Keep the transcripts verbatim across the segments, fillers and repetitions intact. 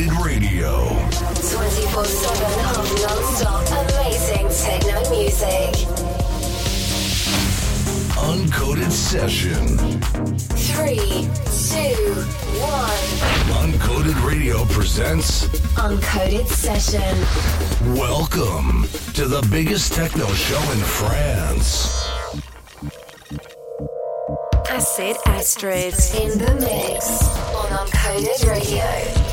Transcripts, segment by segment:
Uncoded Radio. twenty-four seven of non-stop amazing techno music. Uncoded Session. three, two, one. Uncoded Radio presents Uncoded Session. Welcome to the biggest techno show in France. Acid Astrid in the mix on Uncoded Radio.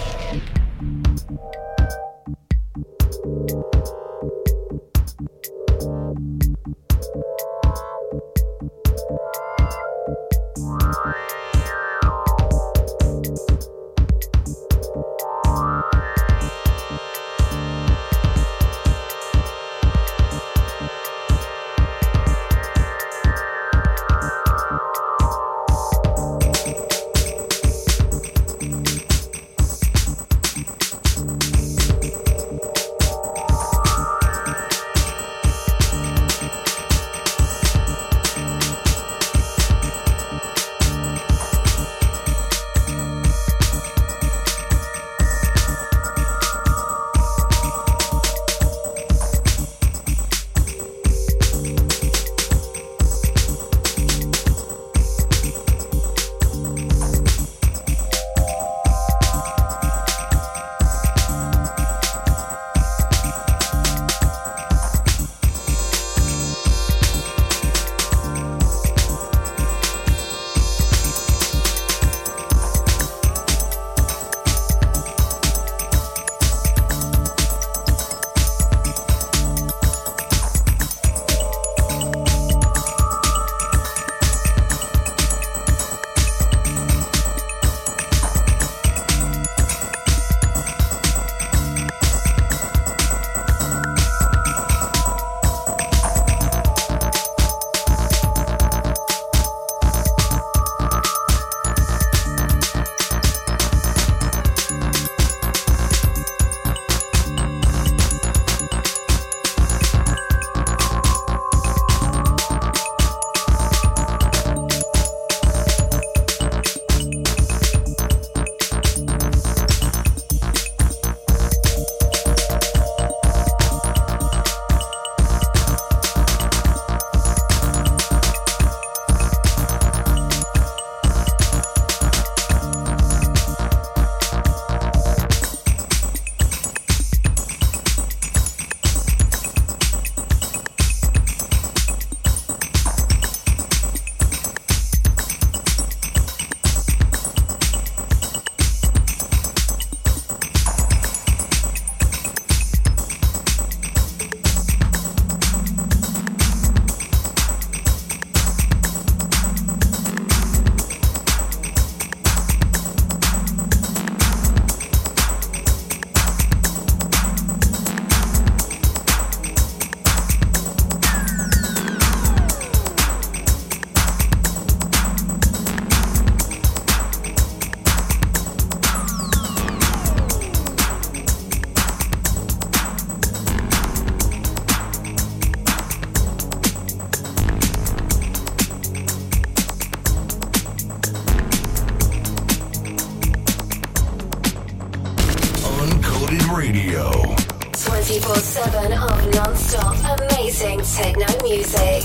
twenty-four seven of non-stop amazing techno music.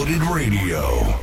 Uncoded Radio.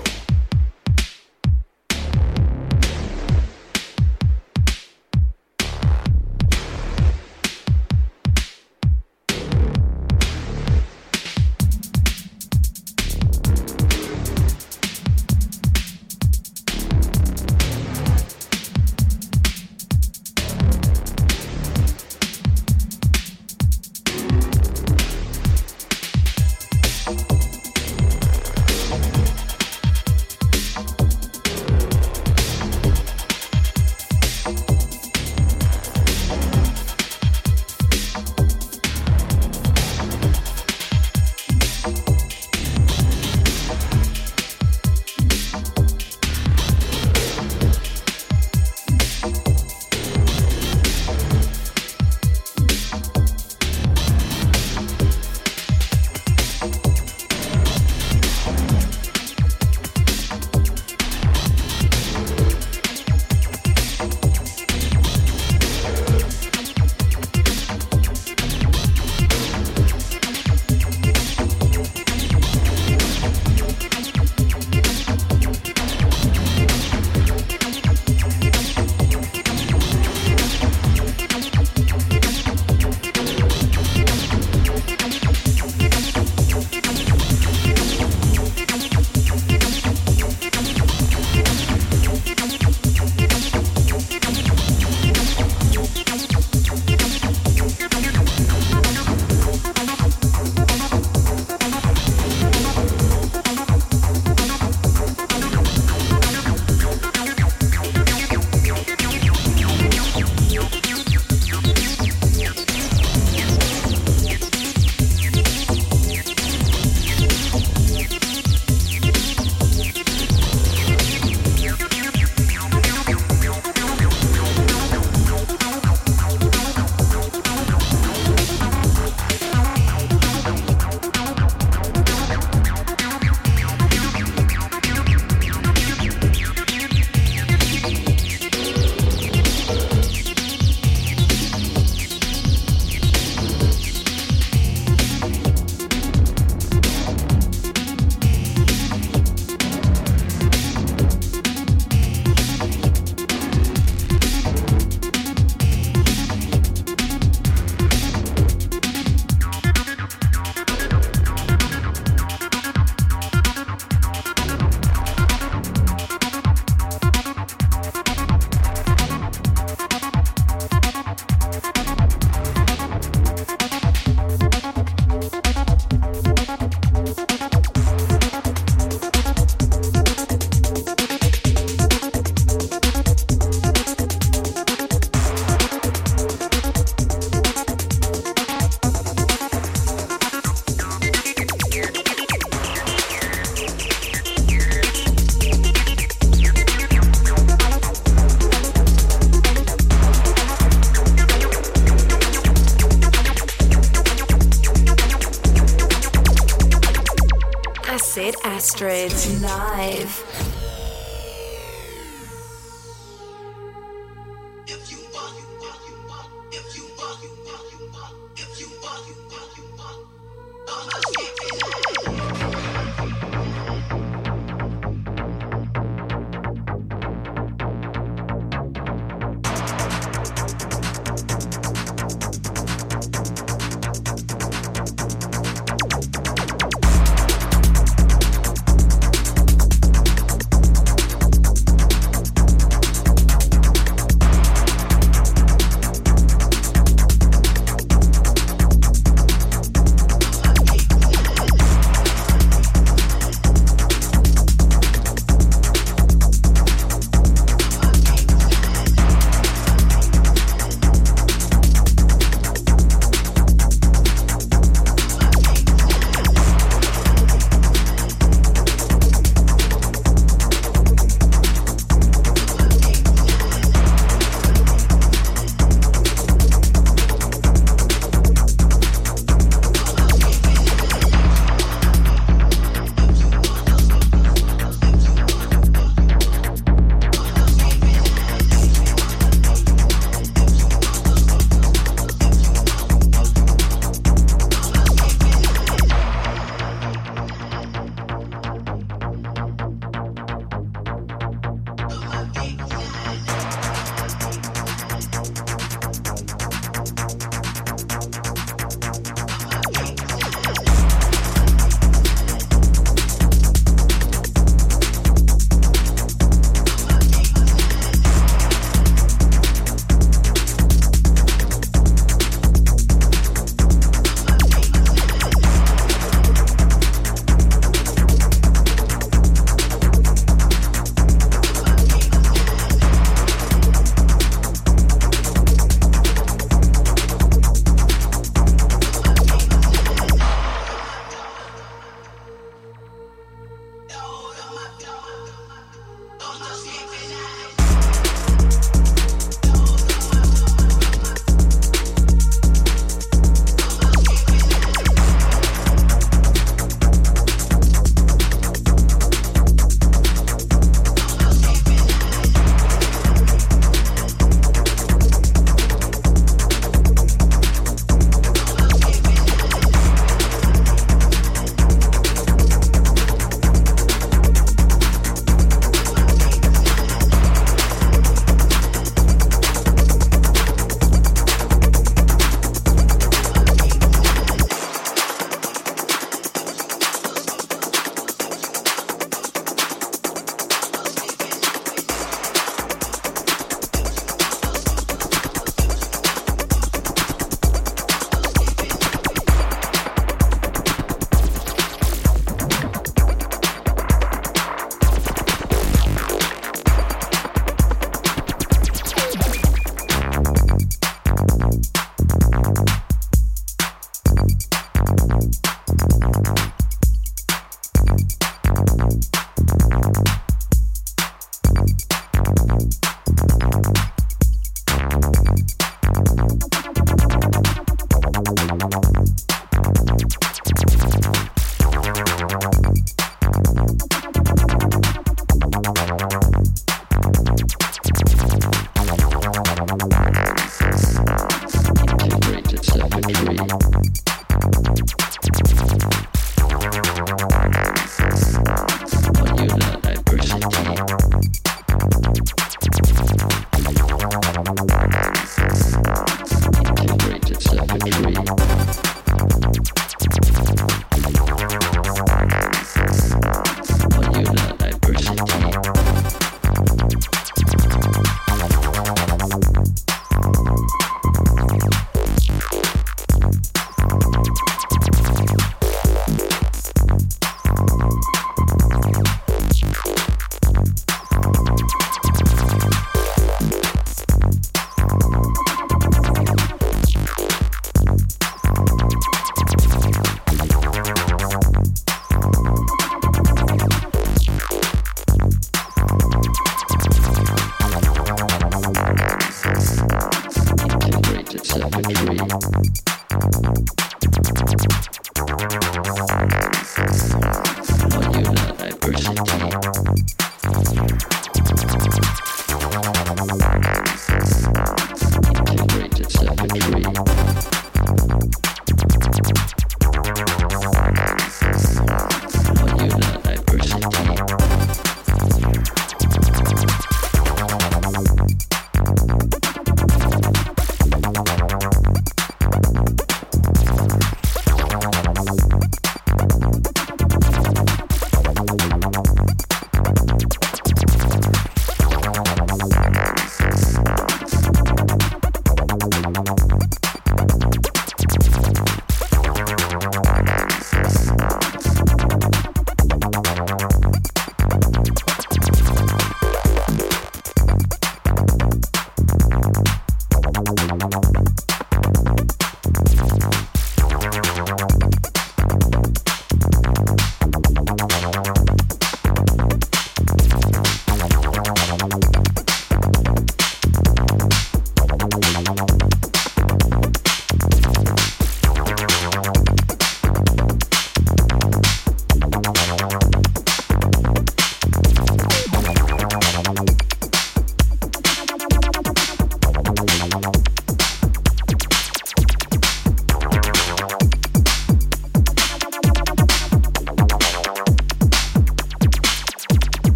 Acid Astrid live.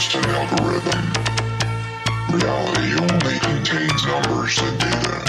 just an algorithm. Reality only contains numbers and data.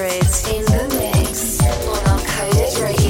Astrid in the mix on Uncoded Radio.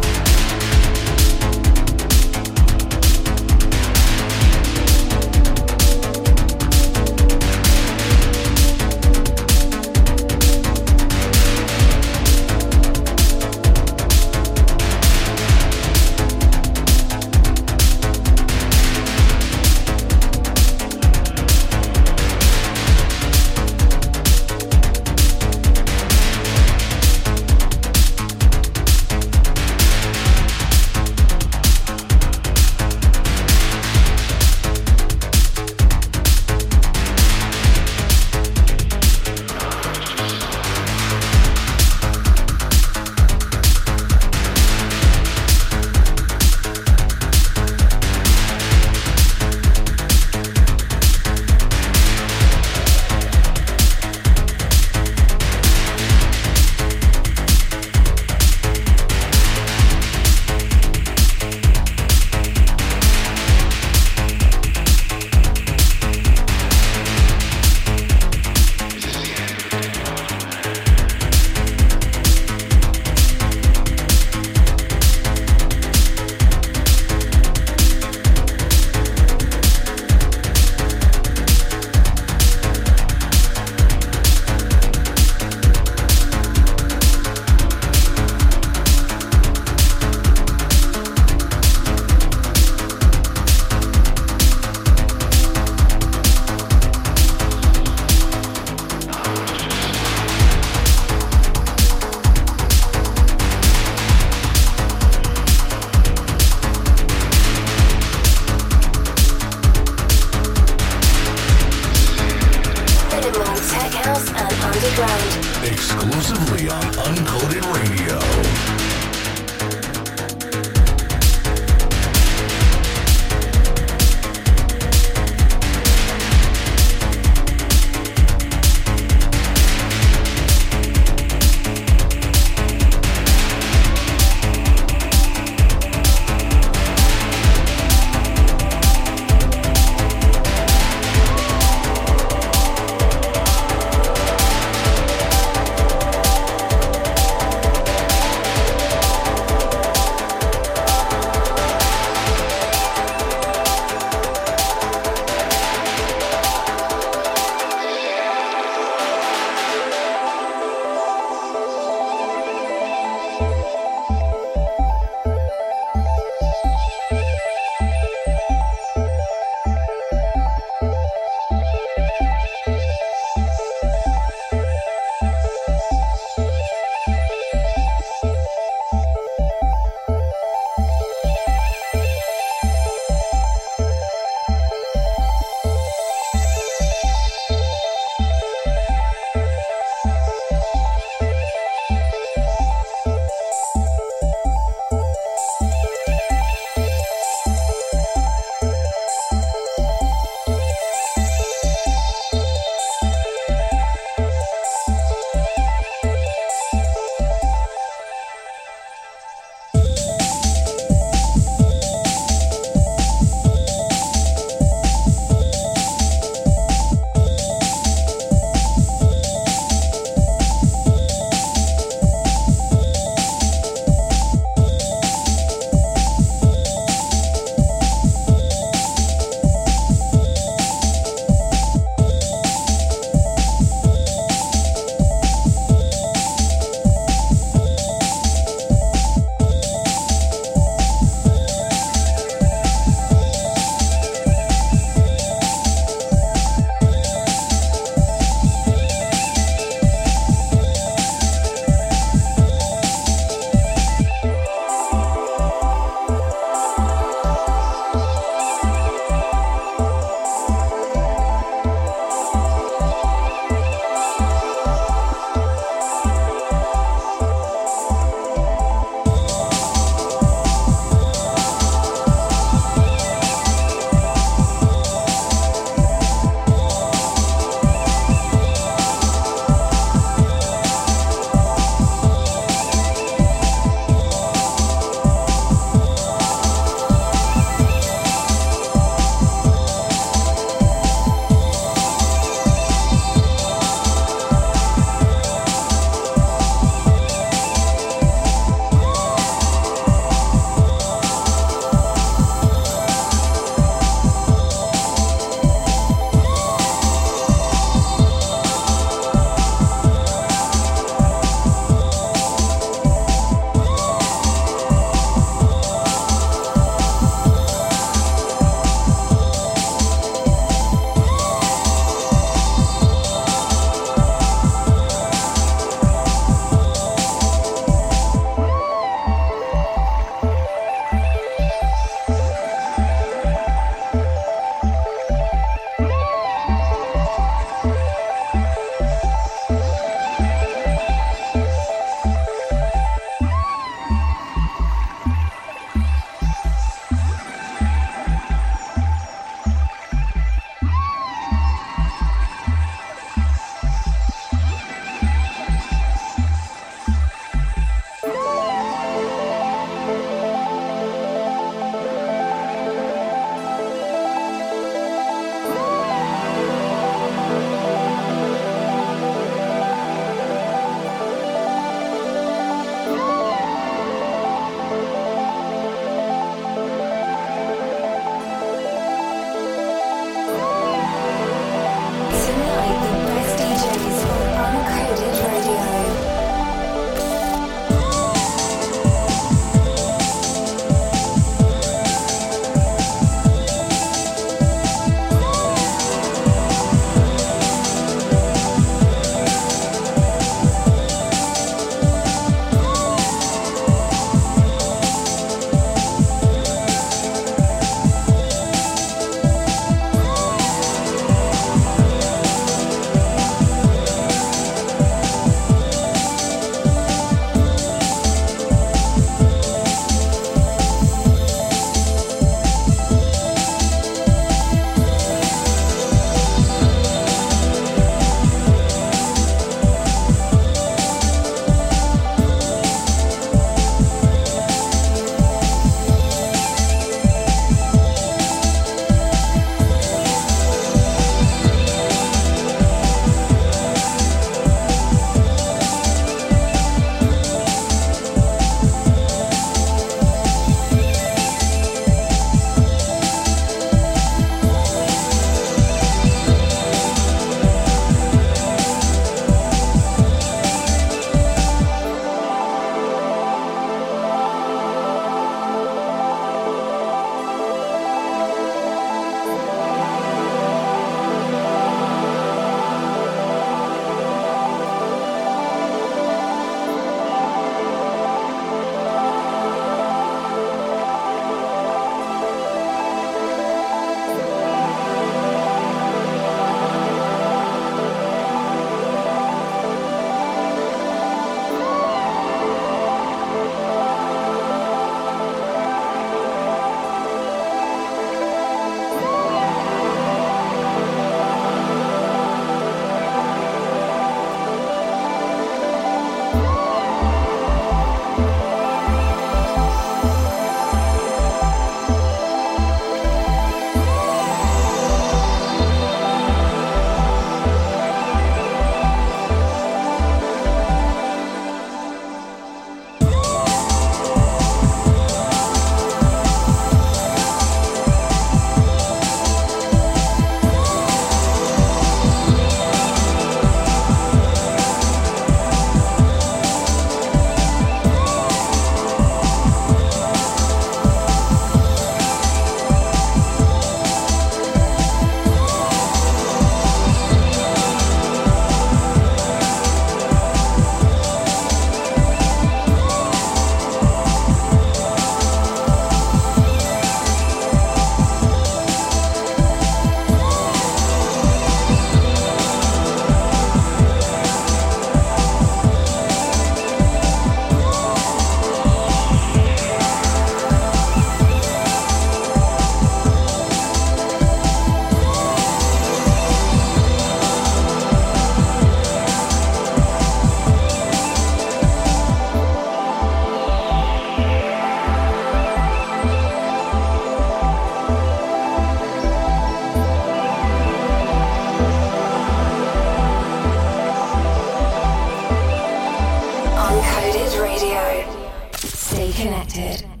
Uncoded Radio. Stay connected.